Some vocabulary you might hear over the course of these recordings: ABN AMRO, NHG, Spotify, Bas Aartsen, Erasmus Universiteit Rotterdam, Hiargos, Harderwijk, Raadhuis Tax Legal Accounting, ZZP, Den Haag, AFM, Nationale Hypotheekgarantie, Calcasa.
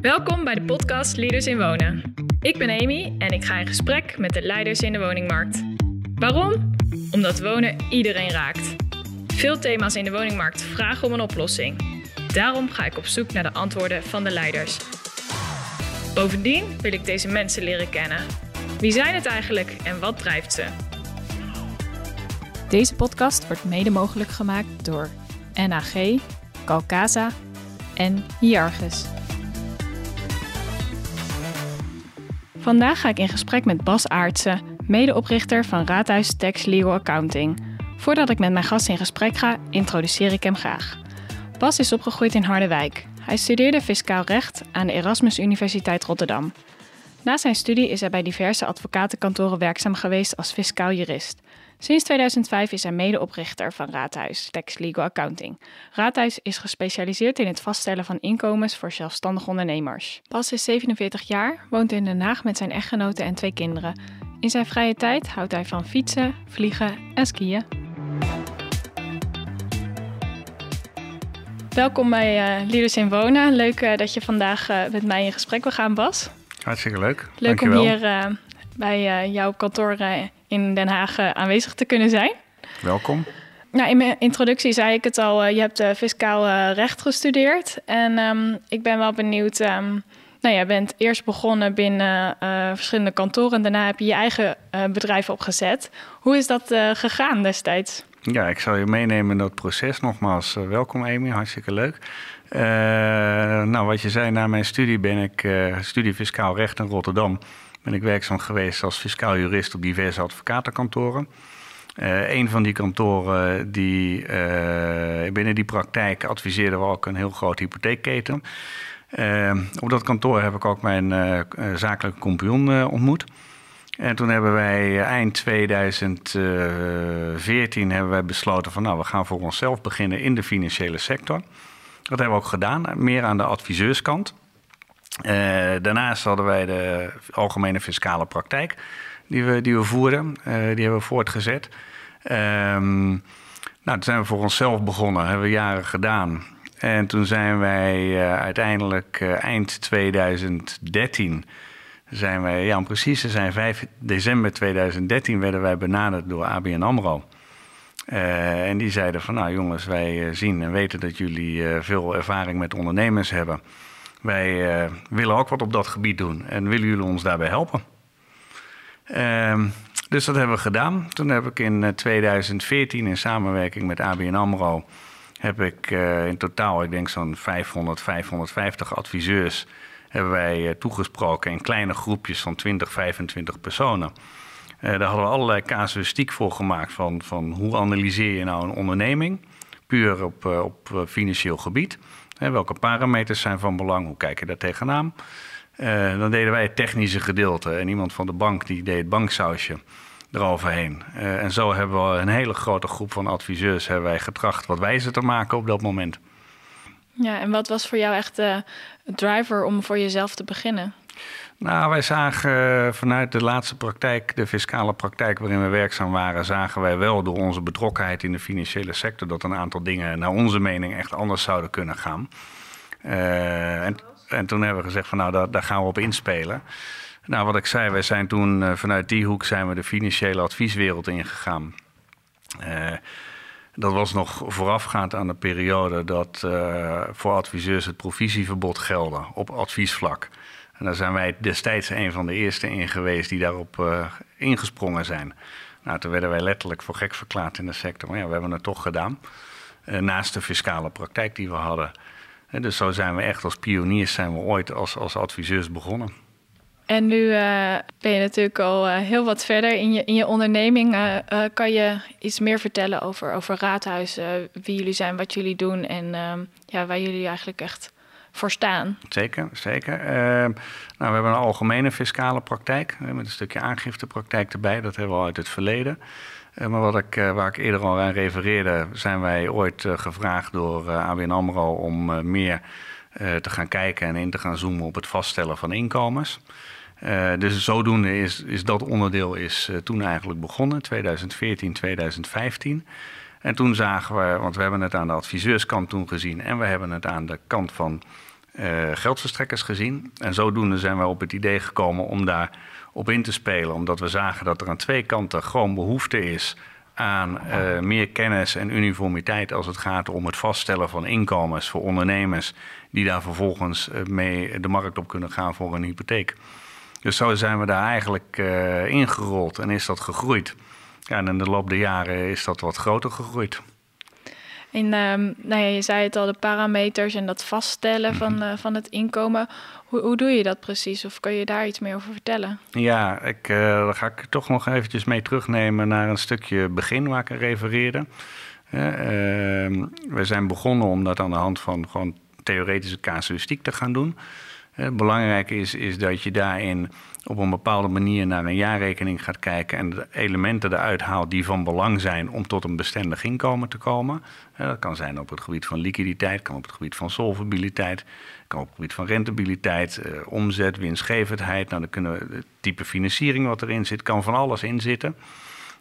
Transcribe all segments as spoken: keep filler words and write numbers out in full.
Welkom bij de podcast Leaders in Wonen. Ik ben Amy en ik ga in gesprek met de leiders in de woningmarkt. Waarom? Omdat wonen iedereen raakt. Veel thema's in de woningmarkt vragen om een oplossing. Daarom ga ik op zoek naar de antwoorden van de leiders. Bovendien wil ik deze mensen leren kennen. Wie zijn het eigenlijk en wat drijft ze? Deze podcast wordt mede mogelijk gemaakt door N H G, Calcasa en Hiargos. Vandaag ga ik in gesprek met Bas Aartsen, medeoprichter van Raadhuis Tax Legal Accounting. Voordat ik met mijn gast in gesprek ga, introduceer ik hem graag. Bas is opgegroeid in Harderwijk. Hij studeerde fiscaal recht aan de Erasmus Universiteit Rotterdam. Na zijn studie is hij bij diverse advocatenkantoren werkzaam geweest als fiscaal jurist. Sinds tweeduizend vijf is hij medeoprichter van Raadhuis Tax Legal Accounting. Raadhuis is gespecialiseerd in het vaststellen van inkomens voor zelfstandige ondernemers. Bas is zevenenveertig jaar, woont in Den Haag met zijn echtgenote en twee kinderen. In zijn vrije tijd houdt hij van fietsen, vliegen en skiën. Welkom bij uh, Leaders in Wonen. Leuk uh, dat je vandaag uh, met mij in gesprek wil gaan, Bas. Hartstikke leuk. Leuk Dankjewel. Om hier uh, bij uh, jouw kantoor uh, in Den Haag uh, aanwezig te kunnen zijn. Welkom. Nou, in mijn introductie zei ik het al, uh, je hebt uh, fiscaal uh, recht gestudeerd. En um, ik ben wel benieuwd, um, nou, jij bent eerst begonnen binnen uh, verschillende kantoren. Daarna heb je je eigen uh, bedrijf opgezet. Hoe is dat uh, gegaan destijds? Ja, ik zal je meenemen in dat proces. Nogmaals, uh, welkom Amy, hartstikke leuk. Uh, nou, wat je zei, na mijn studie ben ik uh, studie fiscaal recht in Rotterdam. Ben ik werkzaam geweest als fiscaal jurist op diverse advocatenkantoren. Uh, een van die kantoren, die, uh, binnen die praktijk adviseerden we ook een heel grote hypotheekketen. Uh, op dat kantoor heb ik ook mijn uh, zakelijke compagnon uh, ontmoet. En toen hebben wij eind tweeduizend veertien hebben wij besloten van nou, we gaan voor onszelf beginnen in de financiële sector. Dat hebben we ook gedaan, meer aan de adviseurskant. Uh, daarnaast hadden wij de algemene fiscale praktijk die we, die we voerden. Uh, die hebben we voortgezet. Um, nou, toen zijn we voor onszelf begonnen, hebben we jaren gedaan. En toen zijn wij uh, uiteindelijk uh, eind tweeduizend dertien... zijn wij, ja, om precies te zijn, vijf december tweeduizend dertien werden wij benaderd door A B N AMRO. Uh, en die zeiden van, nou jongens, wij zien en weten dat jullie uh, veel ervaring met ondernemers hebben. Wij uh, willen ook wat op dat gebied doen en willen jullie ons daarbij helpen? Uh, dus dat hebben we gedaan. Toen heb ik in tweeduizend veertien in samenwerking met A B N AMRO... heb ik uh, in totaal, ik denk zo'n vijfhonderd, vijfhonderdvijftig adviseurs... hebben wij toegesproken in kleine groepjes van twintig, vijfentwintig personen. Uh, daar hadden we allerlei casuïstiek voor gemaakt van, van hoe analyseer je nou een onderneming, puur op, op financieel gebied. Uh, welke parameters zijn van belang, hoe kijk je daar tegenaan? Uh, dan deden wij het technische gedeelte en iemand van de bank die deed het banksausje eroverheen. Uh, en zo hebben we een hele grote groep van adviseurs hebben wij getracht wat wijzer te maken op dat moment. Ja, en wat was voor jou echt de driver om voor jezelf te beginnen? Nou, wij zagen vanuit de laatste praktijk, de fiscale praktijk waarin we werkzaam waren, zagen wij wel door onze betrokkenheid in de financiële sector dat een aantal dingen naar onze mening echt anders zouden kunnen gaan. Uh, en, en toen hebben we gezegd van nou, daar, daar gaan we op inspelen. Nou, wat ik zei, wij zijn toen vanuit die hoek zijn we de financiële advieswereld ingegaan. Uh, Dat was nog voorafgaand aan de periode dat uh, voor adviseurs het provisieverbod geldde op adviesvlak. En daar zijn wij destijds een van de eerste in geweest die daarop uh, ingesprongen zijn. Nou, toen werden wij letterlijk voor gek verklaard in de sector. Maar ja, we hebben het toch gedaan. Uh, naast de fiscale praktijk die we hadden. En dus zo zijn we echt als pioniers zijn we ooit als, als adviseurs begonnen. En nu uh, ben je natuurlijk al uh, heel wat verder in je, in je onderneming. Uh, uh, kan je iets meer vertellen over, over Raadhuis, uh, wie jullie zijn, wat jullie doen en uh, ja, waar jullie eigenlijk echt voor staan? Zeker, zeker. Uh, nou, we hebben een algemene fiscale praktijk met een stukje aangiftepraktijk erbij. Dat hebben we al uit het verleden. Uh, maar wat ik, uh, waar ik eerder al aan refereerde, zijn wij ooit uh, gevraagd door uh, A B N AMRO om uh, meer uh, te gaan kijken en in te gaan zoomen op het vaststellen van inkomens. Uh, dus zodoende is, is dat onderdeel is uh, toen eigenlijk begonnen, tweeduizend veertien, tweeduizend vijftien. En toen zagen we, want we hebben het aan de adviseurskant toen gezien en we hebben het aan de kant van uh, geldverstrekkers gezien. En zodoende zijn we op het idee gekomen om daar op in te spelen. Omdat we zagen dat er aan twee kanten gewoon behoefte is aan uh, meer kennis en uniformiteit als het gaat om het vaststellen van inkomens voor ondernemers die daar vervolgens uh, mee de markt op kunnen gaan voor een hypotheek. Dus zo zijn we daar eigenlijk uh, ingerold en is dat gegroeid. Ja, en in de loop der jaren is dat wat groter gegroeid. En uh, nou ja, je zei het al, de parameters en dat vaststellen van, mm-hmm. uh, van het inkomen. Hoe, hoe doe je dat precies? Of kun je daar iets meer over vertellen? Ja, ik, uh, daar ga ik toch nog eventjes mee terugnemen naar een stukje begin waar ik aan refereerde. Uh, uh, we zijn begonnen om dat aan de hand van gewoon theoretische casuïstiek te gaan doen. Uh, belangrijk is, is dat je daarin op een bepaalde manier naar een jaarrekening gaat kijken en de elementen eruit haalt die van belang zijn om tot een bestendig inkomen te komen. Dat kan zijn op het gebied van liquiditeit, kan op het gebied van solvabiliteit, kan op het gebied van rentabiliteit, eh, omzet, winstgevendheid. Nou, dan kunnen we, het type financiering wat erin zit, kan van alles in zitten.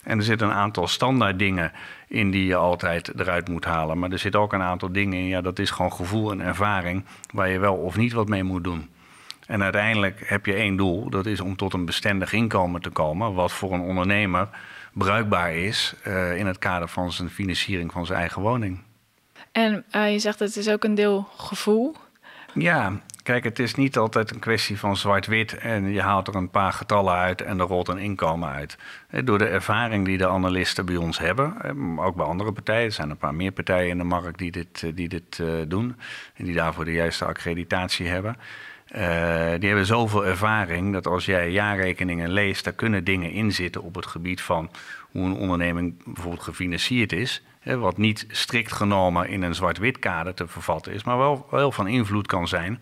En er zitten een aantal standaard dingen in die je altijd eruit moet halen. Maar er zitten ook een aantal dingen in, ja, dat is gewoon gevoel en ervaring waar je wel of niet wat mee moet doen. En uiteindelijk heb je één doel, dat is om tot een bestendig inkomen te komen, wat voor een ondernemer bruikbaar is uh, in het kader van zijn financiering van zijn eigen woning. En uh, je zegt dat het is ook een deel gevoel? Ja, kijk, het is niet altijd een kwestie van zwart-wit en je haalt er een paar getallen uit en er rolt een inkomen uit. Door de ervaring die de analisten bij ons hebben, ook bij andere partijen, er zijn een paar meer partijen in de markt die dit, die dit uh, doen en die daarvoor de juiste accreditatie hebben. Uh, die hebben zoveel ervaring dat als jij jaarrekeningen leest, daar kunnen dingen in zitten op het gebied van hoe een onderneming bijvoorbeeld gefinancierd is. Hè, wat niet strikt genomen in een zwart-wit kader te vervatten is, maar wel, wel van invloed kan zijn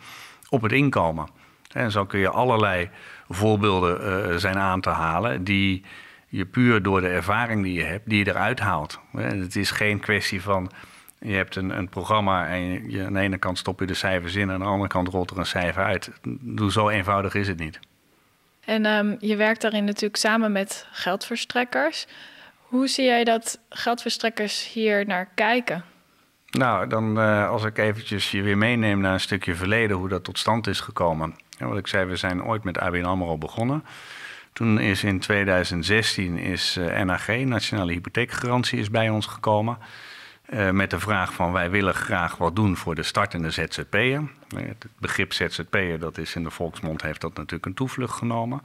op het inkomen. En zo kun je allerlei voorbeelden uh, zijn aan te halen die je puur door de ervaring die je hebt, die je eruit haalt. En het is geen kwestie van je hebt een, een programma en je, je, aan de ene kant stop je de cijfers in en aan de andere kant rolt er een cijfer uit. Zo eenvoudig is het niet. En um, je werkt daarin natuurlijk samen met geldverstrekkers. Hoe zie jij dat geldverstrekkers hier naar kijken? Nou, dan uh, als ik eventjes je weer meeneem naar een stukje verleden, hoe dat tot stand is gekomen. Ja, wat ik zei, we zijn ooit met A B N AMRO begonnen. Toen is in tweeduizend zestien is uh, N H G, Nationale Hypotheekgarantie, is bij ons gekomen. Uh, met de vraag van wij willen graag wat doen voor de startende Z Z P'er. Het begrip Z Z P'er, dat is in de volksmond, heeft dat natuurlijk een toevlucht genomen.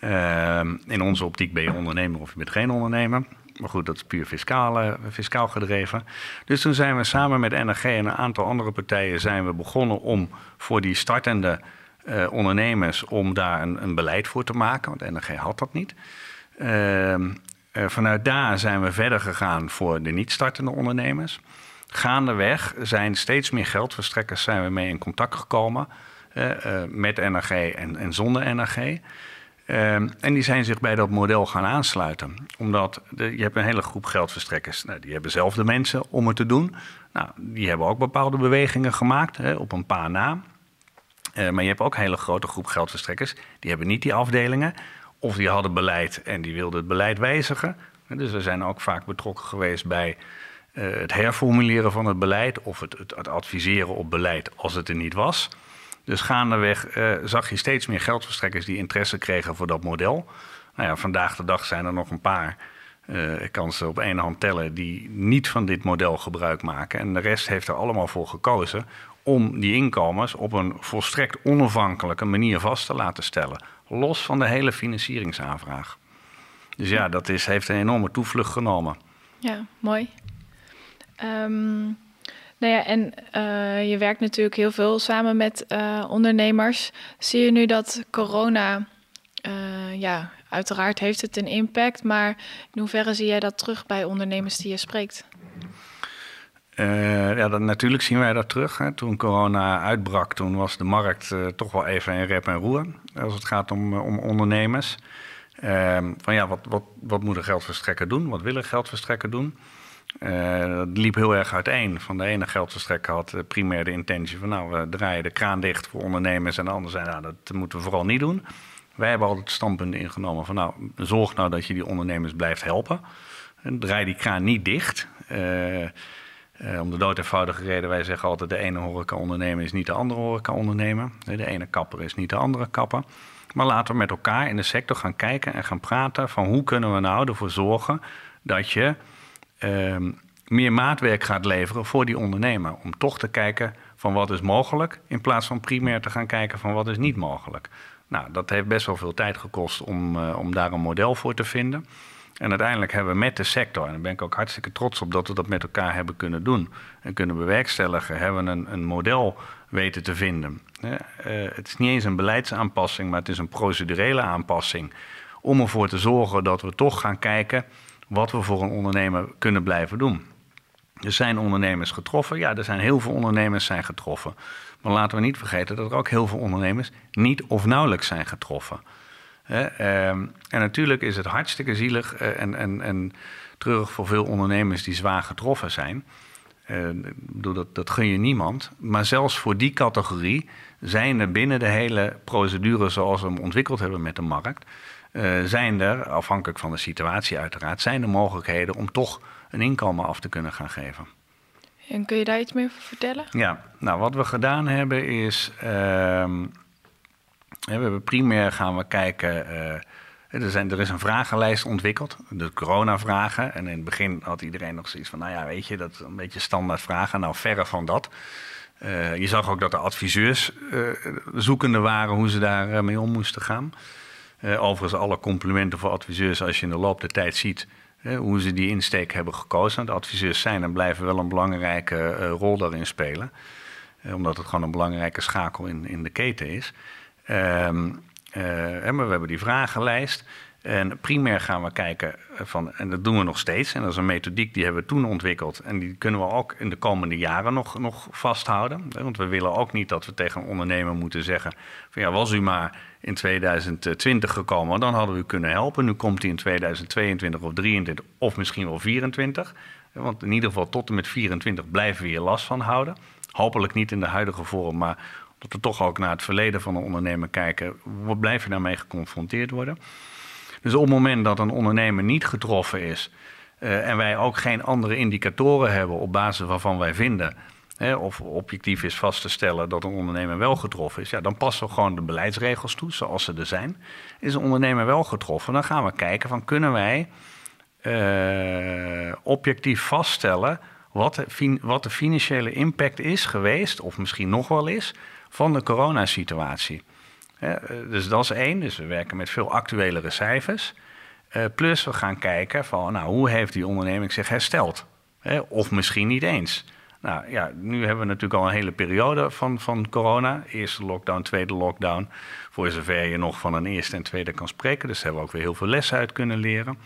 Uh, in onze optiek ben je ondernemer of je bent geen ondernemer. Maar goed, dat is puur fiscaal, uh, fiscaal gedreven. Dus toen zijn we samen met N R G en een aantal andere partijen zijn we begonnen om voor die startende uh, ondernemers om daar een, een beleid voor te maken. Want N R G had dat niet. Uh, Vanuit daar zijn we verder gegaan voor de niet-startende ondernemers. Gaandeweg zijn steeds meer geldverstrekkers zijn we mee in contact gekomen. Uh, uh, met N R G en, en zonder N R G. Uh, en die zijn zich bij dat model gaan aansluiten. Omdat de, je hebt een hele groep geldverstrekkers. Nou, die hebben zelf de mensen om het te doen. Nou, die hebben ook bepaalde bewegingen gemaakt hè, op een paar na. Uh, maar je hebt ook een hele grote groep geldverstrekkers. Die hebben niet die afdelingen. Of die hadden beleid en die wilden het beleid wijzigen. Dus we zijn ook vaak betrokken geweest bij uh, het herformuleren van het beleid of het, het, het adviseren op beleid als het er niet was. Dus gaandeweg uh, zag je steeds meer geldverstrekkers die interesse kregen voor dat model. Nou ja, vandaag de dag zijn er nog een paar, uh, ik kan ze op één hand tellen, die niet van dit model gebruik maken. En de rest heeft er allemaal voor gekozen om die inkomens op een volstrekt onafhankelijke manier vast te laten stellen. Los van de hele financieringsaanvraag. Dus ja, dat is, heeft een enorme toevlucht genomen. Ja, mooi. Um, nou ja, en uh, je werkt natuurlijk heel veel samen met uh, ondernemers. Zie je nu dat corona, uh, ja, uiteraard heeft het een impact, maar in hoeverre zie jij dat terug bij ondernemers die je spreekt? Uh, ja, dat, natuurlijk zien wij dat terug. Hè. Toen corona uitbrak, toen was de markt uh, toch wel even in rep en roer. Als het gaat om, uh, om ondernemers. Uh, van ja, wat, wat, wat moet een geldverstrekker doen? Wat wil een geldverstrekker doen? Uh, dat liep heel erg uiteen. Van de ene geldverstrekker had uh, primair de intentie van nou, we draaien de kraan dicht voor ondernemers. En de ander zei nou, dat moeten we vooral niet doen. Wij hebben altijd het standpunt ingenomen van nou, zorg nou dat je die ondernemers blijft helpen. En draai die kraan niet dicht. Uh, Uh, om de doodeenvoudige reden, wij zeggen altijd de ene horecaondernemer is niet de andere horecaondernemer. De ene kapper is niet de andere kapper. Maar laten we met elkaar in de sector gaan kijken en gaan praten van hoe kunnen we nou ervoor zorgen dat je uh, meer maatwerk gaat leveren voor die ondernemer. Om toch te kijken van wat is mogelijk in plaats van primair te gaan kijken van wat is niet mogelijk. Nou, dat heeft best wel veel tijd gekost om, uh, om daar een model voor te vinden. En uiteindelijk hebben we met de sector, en daar ben ik ook hartstikke trots op dat we dat met elkaar hebben kunnen doen en kunnen bewerkstelligen, hebben we een, een model weten te vinden. Uh, het is niet eens een beleidsaanpassing, maar het is een procedurele aanpassing om ervoor te zorgen dat we toch gaan kijken wat we voor een ondernemer kunnen blijven doen. Er zijn ondernemers getroffen. Ja, er zijn heel veel ondernemers zijn getroffen. Maar laten we niet vergeten dat er ook heel veel ondernemers niet of nauwelijks zijn getroffen. Eh, eh, en natuurlijk is het hartstikke zielig en, en, en treurig voor veel ondernemers die zwaar getroffen zijn. Eh, ik bedoel, dat, dat gun je niemand. Maar zelfs voor die categorie zijn er binnen de hele procedure zoals we hem ontwikkeld hebben met de markt, eh, zijn er, afhankelijk van de situatie uiteraard, zijn er mogelijkheden om toch een inkomen af te kunnen gaan geven. En kun je daar iets meer over vertellen? Ja, nou wat we gedaan hebben is, uh, we hebben primair gaan we kijken, uh, er, zijn, er is een vragenlijst ontwikkeld, de coronavragen. En in het begin had iedereen nog zoiets van, nou ja, weet je, dat is een beetje standaard vragen. Nou, verre van dat. Uh, je zag ook dat de adviseurs uh, zoekende waren hoe ze daar uh, mee om moesten gaan. Uh, overigens alle complimenten voor adviseurs als je in de loop der tijd ziet hoe ze die insteek hebben gekozen. De adviseurs zijn en blijven wel een belangrijke uh, rol daarin spelen. Uh, omdat het gewoon een belangrijke schakel in, in de keten is. Um, uh, maar we hebben die vragenlijst. En primair gaan we kijken, van, en dat doen we nog steeds. En dat is een methodiek die hebben we toen ontwikkeld. En die kunnen we ook in de komende jaren nog, nog vasthouden. Want we willen ook niet dat we tegen een ondernemer moeten zeggen van ja, was u maar in twintig twintig gekomen, dan hadden we u kunnen helpen. Nu komt hij in tweeduizend tweeëntwintig of drieëntwintig of misschien wel vierentwintig. Want in ieder geval tot en met vierentwintig blijven we hier last van houden. Hopelijk niet in de huidige vorm, maar dat we toch ook naar het verleden van een ondernemer kijken. Wat blijf je daarmee geconfronteerd worden? Dus op het moment dat een ondernemer niet getroffen is uh, en wij ook geen andere indicatoren hebben op basis waarvan wij vinden, hè, of objectief is vast te stellen dat een ondernemer wel getroffen is, ja, dan passen we gewoon de beleidsregels toe zoals ze er zijn. Is een ondernemer wel getroffen, dan gaan we kijken van kunnen wij uh, objectief vaststellen wat de, wat de financiële impact is geweest, of misschien nog wel is, van de coronasituatie. Ja, dus dat is één. Dus we werken met veel actuelere cijfers. Uh, plus we gaan kijken van nou, hoe heeft die onderneming zich hersteld? Hè? Of misschien niet eens. Nou ja, nu hebben we natuurlijk al een hele periode van, van corona. Eerste lockdown, tweede lockdown. Voor zover je nog van een eerste en tweede kan spreken. Dus daar hebben we ook weer heel veel lessen uit kunnen leren.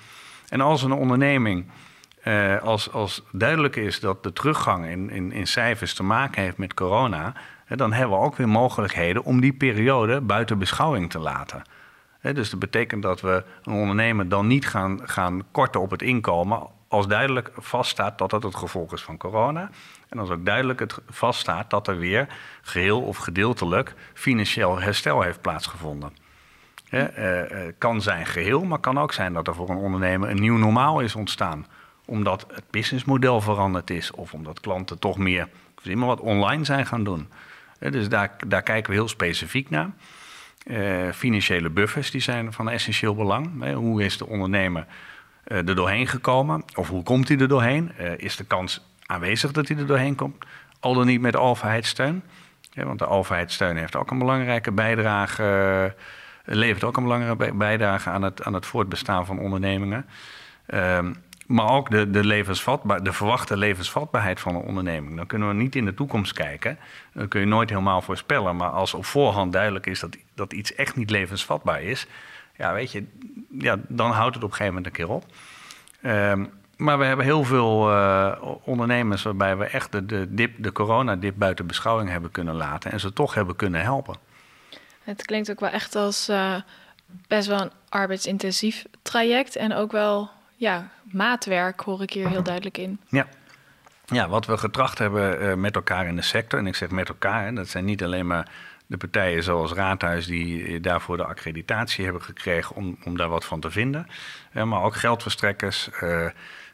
En als een onderneming, uh, als, als duidelijk is dat de teruggang in, in, in cijfers te maken heeft met corona, dan hebben we ook weer mogelijkheden om die periode buiten beschouwing te laten. Dus dat betekent dat we een ondernemer dan niet gaan, gaan korten op het inkomen als duidelijk vaststaat dat dat het gevolg is van corona. En als ook duidelijk het vaststaat dat er weer geheel of gedeeltelijk financieel herstel heeft plaatsgevonden. Het kan zijn geheel, maar kan ook zijn dat er voor een ondernemer een nieuw normaal is ontstaan. Omdat het businessmodel veranderd is of omdat klanten toch meer wat online zijn gaan doen. Dus daar, daar kijken we heel specifiek naar. Uh, financiële buffers die zijn van essentieel belang. Hoe is de ondernemer uh, er doorheen gekomen? Of hoe komt hij er doorheen? Uh, is de kans aanwezig dat hij er doorheen komt? Al dan niet met overheidssteun. Ja, want de overheidssteun heeft ook een belangrijke bijdrage, uh, levert ook een belangrijke bijdrage aan het, aan het voortbestaan van ondernemingen. Uh, Maar ook de, de, levensvatbaar, de verwachte levensvatbaarheid van een onderneming. Dan kunnen we niet in de toekomst kijken. Dat kun je nooit helemaal voorspellen. Maar als op voorhand duidelijk is dat, dat iets echt niet levensvatbaar is, ja, weet je, ja, dan houdt het op een gegeven moment een keer op. Um, maar we hebben heel veel uh, ondernemers waarbij we echt de, de, dip, de coronadip buiten beschouwing hebben kunnen laten. En ze toch hebben kunnen helpen. Het klinkt ook wel echt als uh, best wel een arbeidsintensief traject. En ook wel, ja, maatwerk hoor ik hier heel duidelijk in. Ja, ja, wat we getracht hebben uh, met elkaar in de sector. En ik zeg met elkaar, hè, dat zijn niet alleen maar de partijen zoals Raadhuis die daarvoor de accreditatie hebben gekregen om, om daar wat van te vinden. Uh, maar ook geldverstrekkers, uh,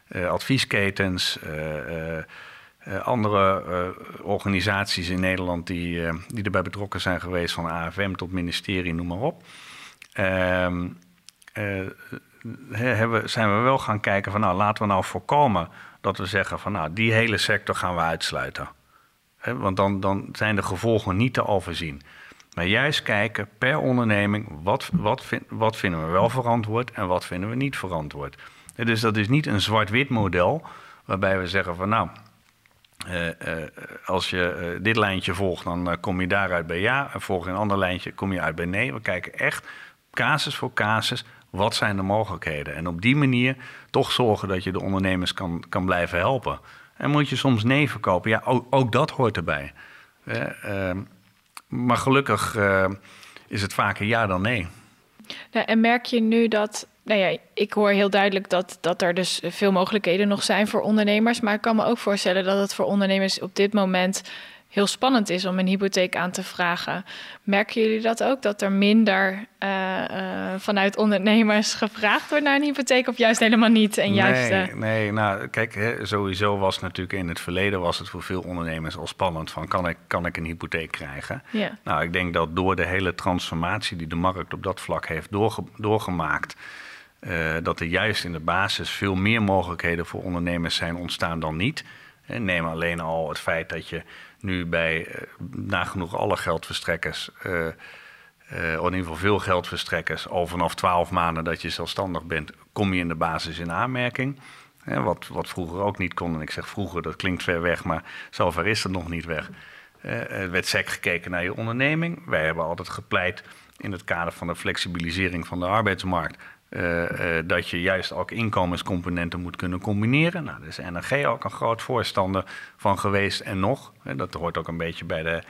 uh, adviesketens, uh, uh, Uh, andere uh, organisaties in Nederland die, uh, die erbij betrokken zijn geweest, van A F M tot ministerie, noem maar op. Uh, uh, hebben, zijn we wel gaan kijken van, nou, laten we nou voorkomen dat we zeggen van, nou, die hele sector gaan we uitsluiten. He, want dan, dan zijn de gevolgen niet te overzien. Maar juist kijken per onderneming, wat, wat, vind, wat vinden we wel verantwoord en wat vinden we niet verantwoord. He, dus dat is niet een zwart-wit model waarbij we zeggen van, nou, Uh, uh, als je uh, dit lijntje volgt, dan uh, kom je daaruit bij ja. En volg je een ander lijntje, kom je uit bij nee. We kijken echt casus voor casus, wat zijn de mogelijkheden? En op die manier toch zorgen dat je de ondernemers kan, kan blijven helpen. En moet je soms nee verkopen? Ja, ook, ook dat hoort erbij. Uh, uh, maar gelukkig uh, is het vaker ja dan nee. Nou, en merk je nu dat... Nou ja, ik hoor heel duidelijk dat, dat er dus veel mogelijkheden nog zijn voor ondernemers. Maar ik kan me ook voorstellen dat het voor ondernemers op dit moment heel spannend is om een hypotheek aan te vragen. Merken jullie dat ook? Dat er minder uh, uh, vanuit ondernemers gevraagd wordt naar een hypotheek, of juist helemaal niet? En juist, nee, uh... nee, nou kijk, hè, sowieso was natuurlijk in het verleden was het voor veel ondernemers al spannend van, kan ik, kan ik een hypotheek krijgen? Yeah. Nou, ik denk dat door de hele transformatie die de markt op dat vlak heeft doorge doorgemaakt... Uh, dat er juist in de basis veel meer mogelijkheden voor ondernemers zijn ontstaan dan niet. En neem alleen al het feit dat je nu bij uh, nagenoeg alle geldverstrekkers, uh, uh, in ieder geval veel geldverstrekkers, al vanaf twaalf maanden dat je zelfstandig bent, kom je in de basis in aanmerking. Uh, wat, wat vroeger ook niet kon. En ik zeg vroeger, dat klinkt ver weg, maar zover is het nog niet weg. Er uh, werd sec gekeken naar je onderneming. Wij hebben altijd gepleit in het kader van de flexibilisering van de arbeidsmarkt, Uh, uh, dat je juist ook inkomenscomponenten moet kunnen combineren. Nou, daar is N H G ook een groot voorstander van geweest en nog. Uh, dat hoort ook een beetje bij de,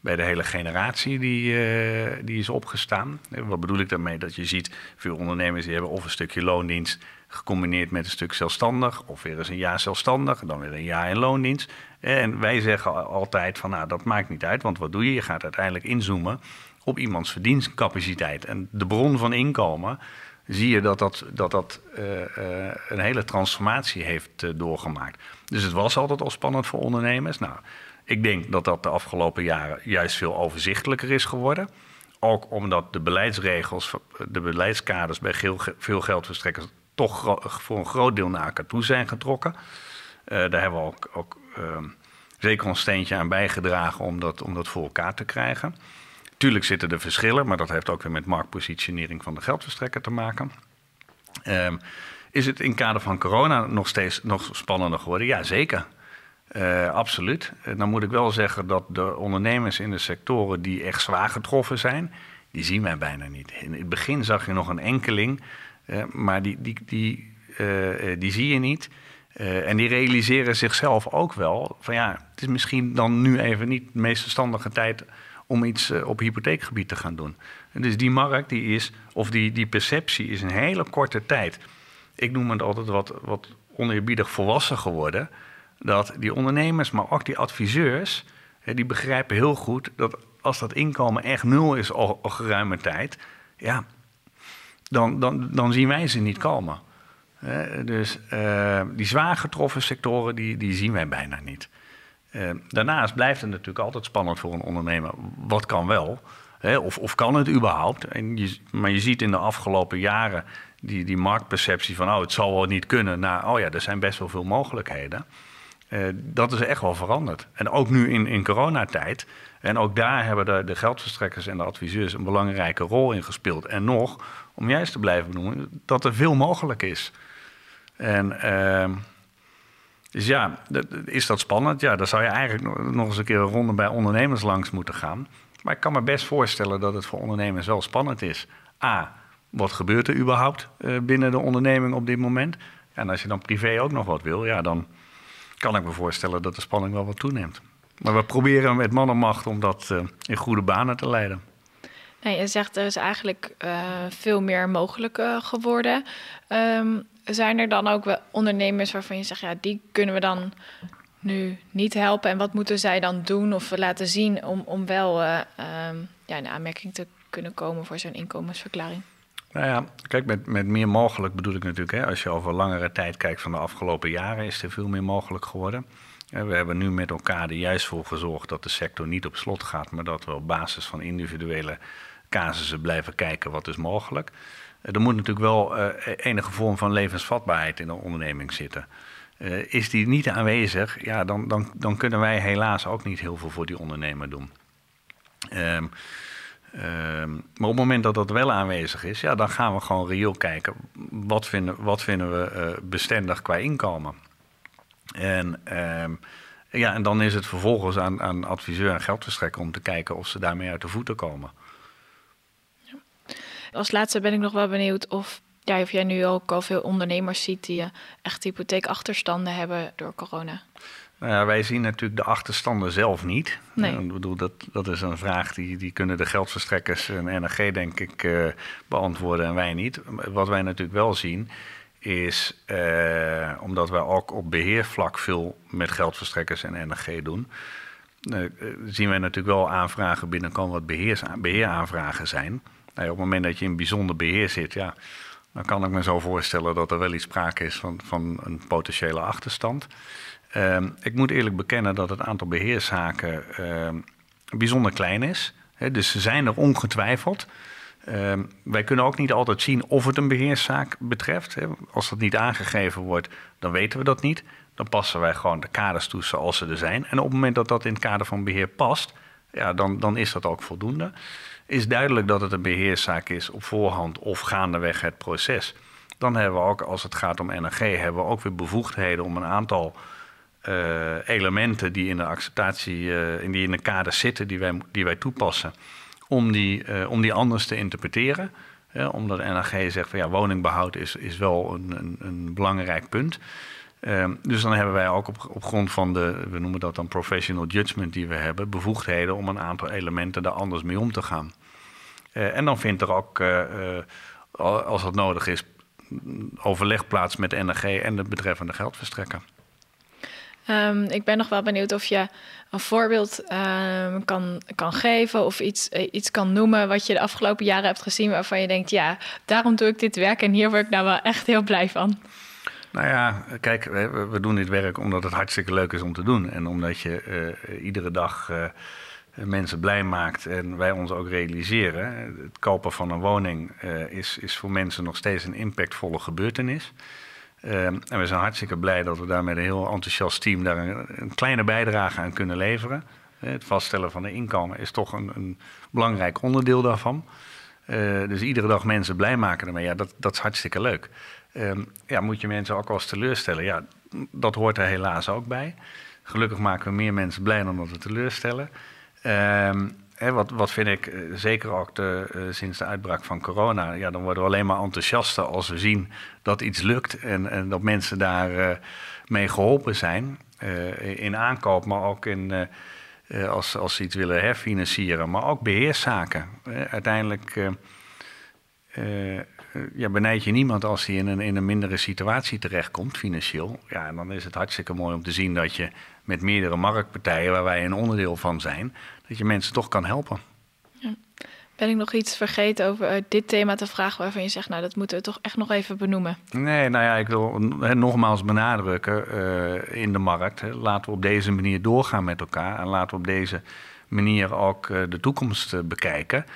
bij de hele generatie die, uh, die is opgestaan. Uh, wat bedoel ik daarmee? Dat je ziet, veel ondernemers die hebben of een stukje loondienst gecombineerd met een stuk zelfstandig, of weer eens een jaar zelfstandig, dan weer een jaar in loondienst. Uh, en wij zeggen altijd van, nou, dat maakt niet uit, want wat doe je? Je gaat uiteindelijk inzoomen op iemands verdienstcapaciteit. En de bron van inkomen, zie je dat dat, dat, dat uh, uh, een hele transformatie heeft uh, doorgemaakt. Dus het was altijd al spannend voor ondernemers. Nou, ik denk dat dat de afgelopen jaren juist veel overzichtelijker is geworden. Ook omdat de beleidsregels, de beleidskaders bij veel geldverstrekkers toch voor een groot deel naar elkaar toe zijn getrokken. Uh, daar hebben we ook, ook uh, zeker ons steentje aan bijgedragen om dat, om dat voor elkaar te krijgen. Natuurlijk zitten er verschillen, maar dat heeft ook weer met marktpositionering van de geldverstrekker te maken. Um, is het in het kader van corona nog steeds nog spannender geworden? Ja, zeker. Uh, absoluut. Uh, dan moet ik wel zeggen dat de ondernemers in de sectoren die echt zwaar getroffen zijn, die zien wij bijna niet. In het begin zag je nog een enkeling, uh, maar die, die, die, uh, die zie je niet. Uh, en die realiseren zichzelf ook wel van, ja, het is misschien dan nu even niet de meest verstandige tijd om iets op hypotheekgebied te gaan doen. En dus die markt, die is, of die, die perceptie is een hele korte tijd. Ik noem het altijd wat, wat oneerbiedig volwassen geworden, dat die ondernemers, maar ook die adviseurs, die begrijpen heel goed dat als dat inkomen echt nul is al, al geruime tijd, ja, dan, dan, dan zien wij ze niet komen. Dus uh, die zwaar getroffen sectoren, die, die zien wij bijna niet. Uh, daarnaast blijft het natuurlijk altijd spannend voor een ondernemer. Wat kan wel? Hè? Of, of kan het überhaupt? En je, maar je ziet in de afgelopen jaren die, die marktperceptie van, oh, het zal wel niet kunnen, naar, oh ja, er zijn best wel veel mogelijkheden. Uh, dat is echt wel veranderd. En ook nu in, in coronatijd. En ook daar hebben de, de geldverstrekkers en de adviseurs een belangrijke rol in gespeeld. En nog, om juist te blijven benoemen, dat er veel mogelijk is. En Uh, Dus ja, is dat spannend? Ja, daar zou je eigenlijk nog eens een keer een ronde bij ondernemers langs moeten gaan. Maar ik kan me best voorstellen dat het voor ondernemers wel spannend is. A, wat gebeurt er überhaupt binnen de onderneming op dit moment? En als je dan privé ook nog wat wil, ja, dan kan ik me voorstellen dat de spanning wel wat toeneemt. Maar we proberen met man en macht om dat in goede banen te leiden. Nee, je zegt er is eigenlijk uh, veel meer mogelijk uh, geworden. Um, zijn er dan ook wel ondernemers waarvan je zegt, ja, die kunnen we dan nu niet helpen? En wat moeten zij dan doen of laten zien om, om wel uh, um, ja, in aanmerking te kunnen komen voor zo'n inkomensverklaring? Nou ja, kijk, met, met meer mogelijk bedoel ik natuurlijk, hè, als je over langere tijd kijkt van de afgelopen jaren, is er veel meer mogelijk geworden. We hebben nu met elkaar er juist voor gezorgd dat de sector niet op slot gaat, maar dat we op basis van individuele casussen blijven kijken wat is mogelijk. Er moet natuurlijk wel uh, enige vorm van levensvatbaarheid in de onderneming zitten. Uh, is die niet aanwezig, ja, dan, dan, dan kunnen wij helaas ook niet heel veel voor die ondernemer doen. Um, um, maar op het moment dat dat wel aanwezig is, ja, dan gaan we gewoon reëel kijken. Wat vinden, wat vinden we uh, bestendig qua inkomen? En, um, ja, en dan is het vervolgens aan, aan adviseur en geldverstrekker om te kijken of ze daarmee uit de voeten komen. Ja. Als laatste ben ik nog wel benieuwd of... Ja, of jij nu ook al veel ondernemers ziet die echt hypotheekachterstanden hebben door corona? Nou ja, wij zien natuurlijk de achterstanden zelf niet. Nee. Ik bedoel, dat, dat is een vraag die, die kunnen de geldverstrekkers en N H G denk ik uh, beantwoorden en wij niet. Wat wij natuurlijk wel zien is, uh, omdat wij ook op beheervlak veel met geldverstrekkers en N H G doen... Uh, zien wij natuurlijk wel aanvragen binnenkomen wat beheers, beheeraanvragen zijn. Nou ja, op het moment dat je in bijzonder beheer zit... ja. Dan kan ik me zo voorstellen dat er wel iets sprake is van, van een potentiële achterstand. Uh, ik moet eerlijk bekennen dat het aantal beheerszaken uh, bijzonder klein is. He, dus ze zijn er ongetwijfeld. Uh, wij kunnen ook niet altijd zien of het een beheerszaak betreft. He, als dat niet aangegeven wordt, dan weten we dat niet. Dan passen wij gewoon de kaders toe zoals ze er zijn. En op het moment dat dat in het kader van beheer past, ja, dan, dan is dat ook voldoende. Is duidelijk dat het een beheerszaak is op voorhand of gaandeweg het proces. Dan hebben we ook, als het gaat om N H G, hebben we ook weer bevoegdheden om een aantal uh, elementen die in de acceptatie, uh, in die in de kaders zitten, die wij, die wij toepassen, om die, uh, om die anders te interpreteren. Ja, omdat N H G zegt van ja, woningbehoud is, is wel een, een, een belangrijk punt. Uh, dus dan hebben wij ook op, op grond van de, we noemen dat dan professional judgment die we hebben, bevoegdheden om een aantal elementen daar anders mee om te gaan. Uh, en dan vindt er ook, uh, uh, als dat nodig is, overleg plaats met N H G en de betreffende geldverstrekker. Um, ik ben nog wel benieuwd of je een voorbeeld um, kan, kan geven of iets, uh, iets kan noemen wat je de afgelopen jaren hebt gezien waarvan je denkt, ja, daarom doe ik dit werk en hier word ik nou wel echt heel blij van. Nou ja, kijk, we doen dit werk omdat het hartstikke leuk is om te doen. En omdat je uh, iedere dag uh, mensen blij maakt en wij ons ook realiseren. Het kopen van een woning uh, is, is voor mensen nog steeds een impactvolle gebeurtenis. Uh, en we zijn hartstikke blij dat we daar met een heel enthousiast team daar een, een kleine bijdrage aan kunnen leveren. Uh, het vaststellen van de inkomen is toch een, een belangrijk onderdeel daarvan. Uh, dus iedere dag mensen blij maken ermee, ja, dat, dat is hartstikke leuk. Um, ja, moet je mensen ook wel eens teleurstellen? Ja, dat hoort er helaas ook bij. Gelukkig maken we meer mensen blij dan dat we teleurstellen. Um, hè, wat, wat vind ik, uh, zeker ook de, uh, sinds de uitbraak van corona... Ja, dan worden we alleen maar enthousiaster als we zien dat iets lukt... en, en dat mensen daar uh, mee geholpen zijn. Uh, in aankoop, maar ook in, uh, uh, als, als ze iets willen herfinancieren. Maar ook beheerszaken. Uh, uiteindelijk... Uh, uh, Ja, benijd je niemand als hij in een, in een mindere situatie terechtkomt, financieel. Ja, en dan is het hartstikke mooi om te zien dat je met meerdere marktpartijen, waar wij een onderdeel van zijn, dat je mensen toch kan helpen. Ja. Ben ik nog iets vergeten over dit thema te vragen waarvan je zegt, nou dat moeten we toch echt nog even benoemen? Nee, nou ja, ik wil nogmaals benadrukken uh, in de markt. Hè, laten we op deze manier doorgaan met elkaar en laten we op deze manier ook uh, de toekomst uh, bekijken.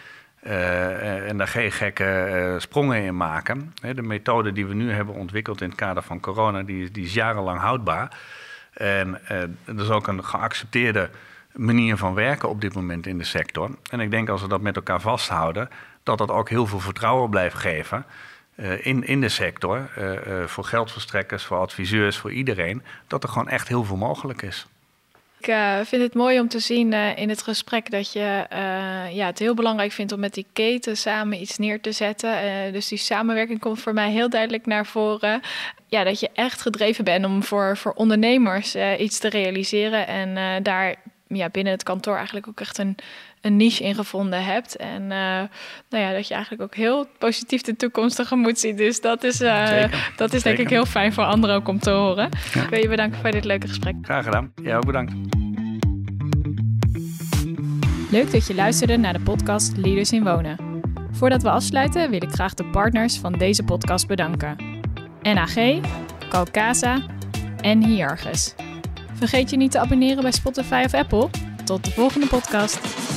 Uh, en daar geen gekke uh, sprongen in maken. He, de methode die we nu hebben ontwikkeld in het kader van corona... die, die is jarenlang houdbaar. En uh, dat is ook een geaccepteerde manier van werken op dit moment in de sector. En ik denk als we dat met elkaar vasthouden... dat dat ook heel veel vertrouwen blijft geven uh, in, in de sector. Uh, uh, voor geldverstrekkers, voor adviseurs, voor iedereen. Dat er gewoon echt heel veel mogelijk is. Ik uh, vind het mooi om te zien uh, in het gesprek dat je uh, ja, het heel belangrijk vindt om met die keten samen iets neer te zetten. Uh, dus die samenwerking komt voor mij heel duidelijk naar voren. Ja, dat je echt gedreven bent om voor, voor ondernemers uh, iets te realiseren. En uh, daar ja, binnen het kantoor eigenlijk ook echt een, een niche in gevonden hebt. En uh, nou ja, dat je eigenlijk ook heel positief de toekomst tegemoet ziet. Dus dat is, uh, Zeker. dat is Zeker. denk ik heel fijn voor anderen ook om te horen. Ja. Ik wil je bedanken voor dit leuke gesprek. Graag gedaan. Jij ook bedankt. Leuk dat je luisterde naar de podcast Leaders in Wonen. Voordat we afsluiten wil ik graag de partners van deze podcast bedanken. N H G, Calcasa en Hiargos. Vergeet je niet te abonneren bij Spotify of Apple. Tot de volgende podcast.